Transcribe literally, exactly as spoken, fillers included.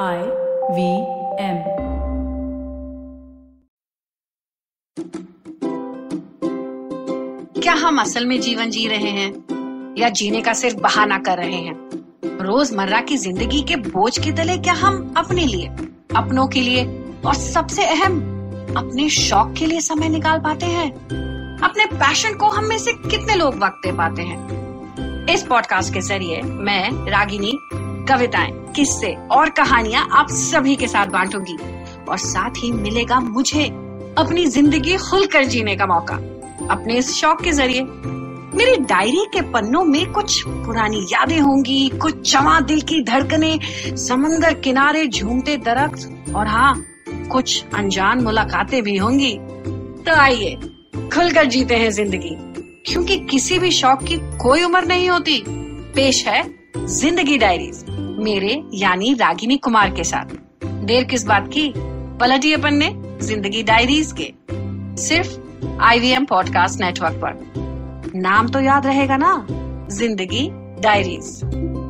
आई V M. क्या हम असल में जीवन जी रहे हैं या जीने का सिर्फ बहाना कर रहे हैं? रोजमर्रा की जिंदगी के बोझ के तले क्या हम अपने लिए, अपनों के लिए और सबसे अहम अपने शौक के लिए समय निकाल पाते हैं? अपने पैशन को हम में से कितने लोग वक्त दे पाते हैं? इस पॉडकास्ट के जरिए मैं रागिनी कविताएं, किस्से और कहानियां आप सभी के साथ बांटूंगी और साथ ही मिलेगा मुझे अपनी जिंदगी खुलकर जीने का मौका। अपने इस शौक के जरिए मेरी डायरी के पन्नों में कुछ पुरानी यादें होंगी, कुछ चमा दिल की धड़कने, समंदर किनारे झूमते दरख्त और हाँ, कुछ अनजान मुलाकातें भी होंगी। तो आइए खुलकर जीते हैं जिंदगी, क्योंकि किसी भी शौक की कोई उम्र नहीं होती। पेश है जिंदगी डायरीज मेरे यानी रागिनी कुमार के साथ। देर किस बात की, पलटी अपन ने जिंदगी डायरीज के सिर्फ I V M podcast network पर। नाम तो याद रहेगा ना, जिंदगी डायरीज।